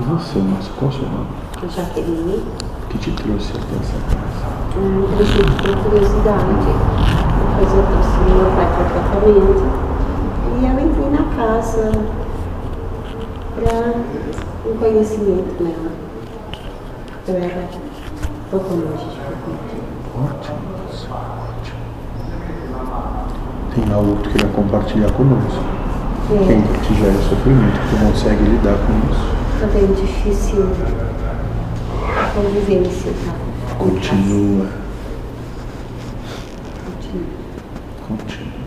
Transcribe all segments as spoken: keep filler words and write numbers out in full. E você, Márcia, qual é o seu nome? Eu já queria. O que te trouxe até essa casa? Eu trouxe por curiosidade. Depois eu trouxe meu pai para o tratamento. E eu entrei na casa para um conhecimento dela. Eu era totalmente diferente. Ótimo, ótimo. Tem algo que queira compartilhar conosco. É. Quem te gera sofrimento, que não consegue lidar com isso. Também difícil convivência, tá? Continua. Continua. Continua.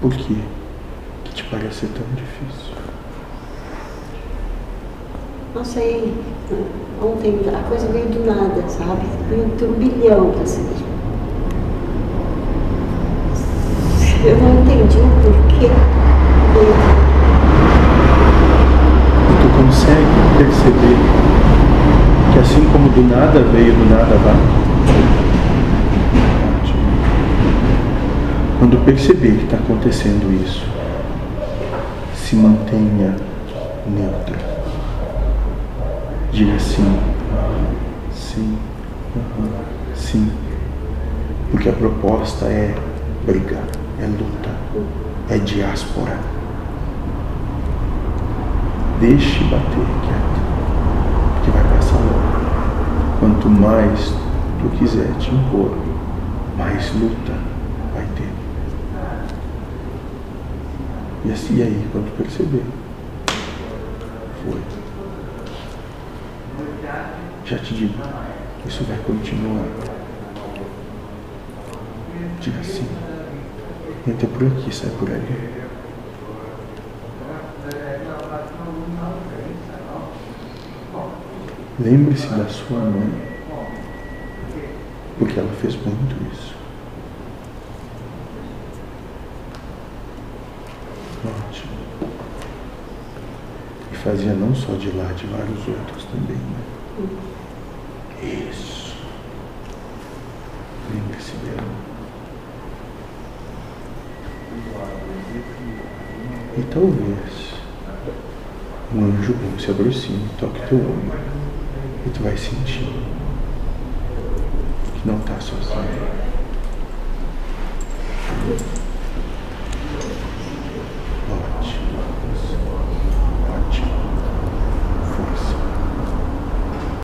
Por que que te parece tão difícil? Não sei. Ontem a coisa veio do nada, sabe? Veio um turbilhão da cidade. Eu não entendi o porquê. E tu consegue perceber que assim como do nada veio, do nada vai? Quando perceber que está acontecendo isso, se mantenha neutra. Diga sim, sim, sim. Porque a proposta é brigar. É luta, é diáspora. Deixe bater quieto, que vai passar logo. Quanto mais tu quiser te impor, mais luta vai ter. E assim aí, quando perceber, foi. Já te digo, isso vai continuar. Diga assim. Entra por aqui, sai por ali. Lembre-se da sua mãe, porque ela fez muito isso. Ótimo. E fazia não só de lá, de vários outros também, né? Isso. Lembre-se dela. E talvez um anjo bom se aproxime, toque teu ombro e tu vai sentir que não tá sozinho.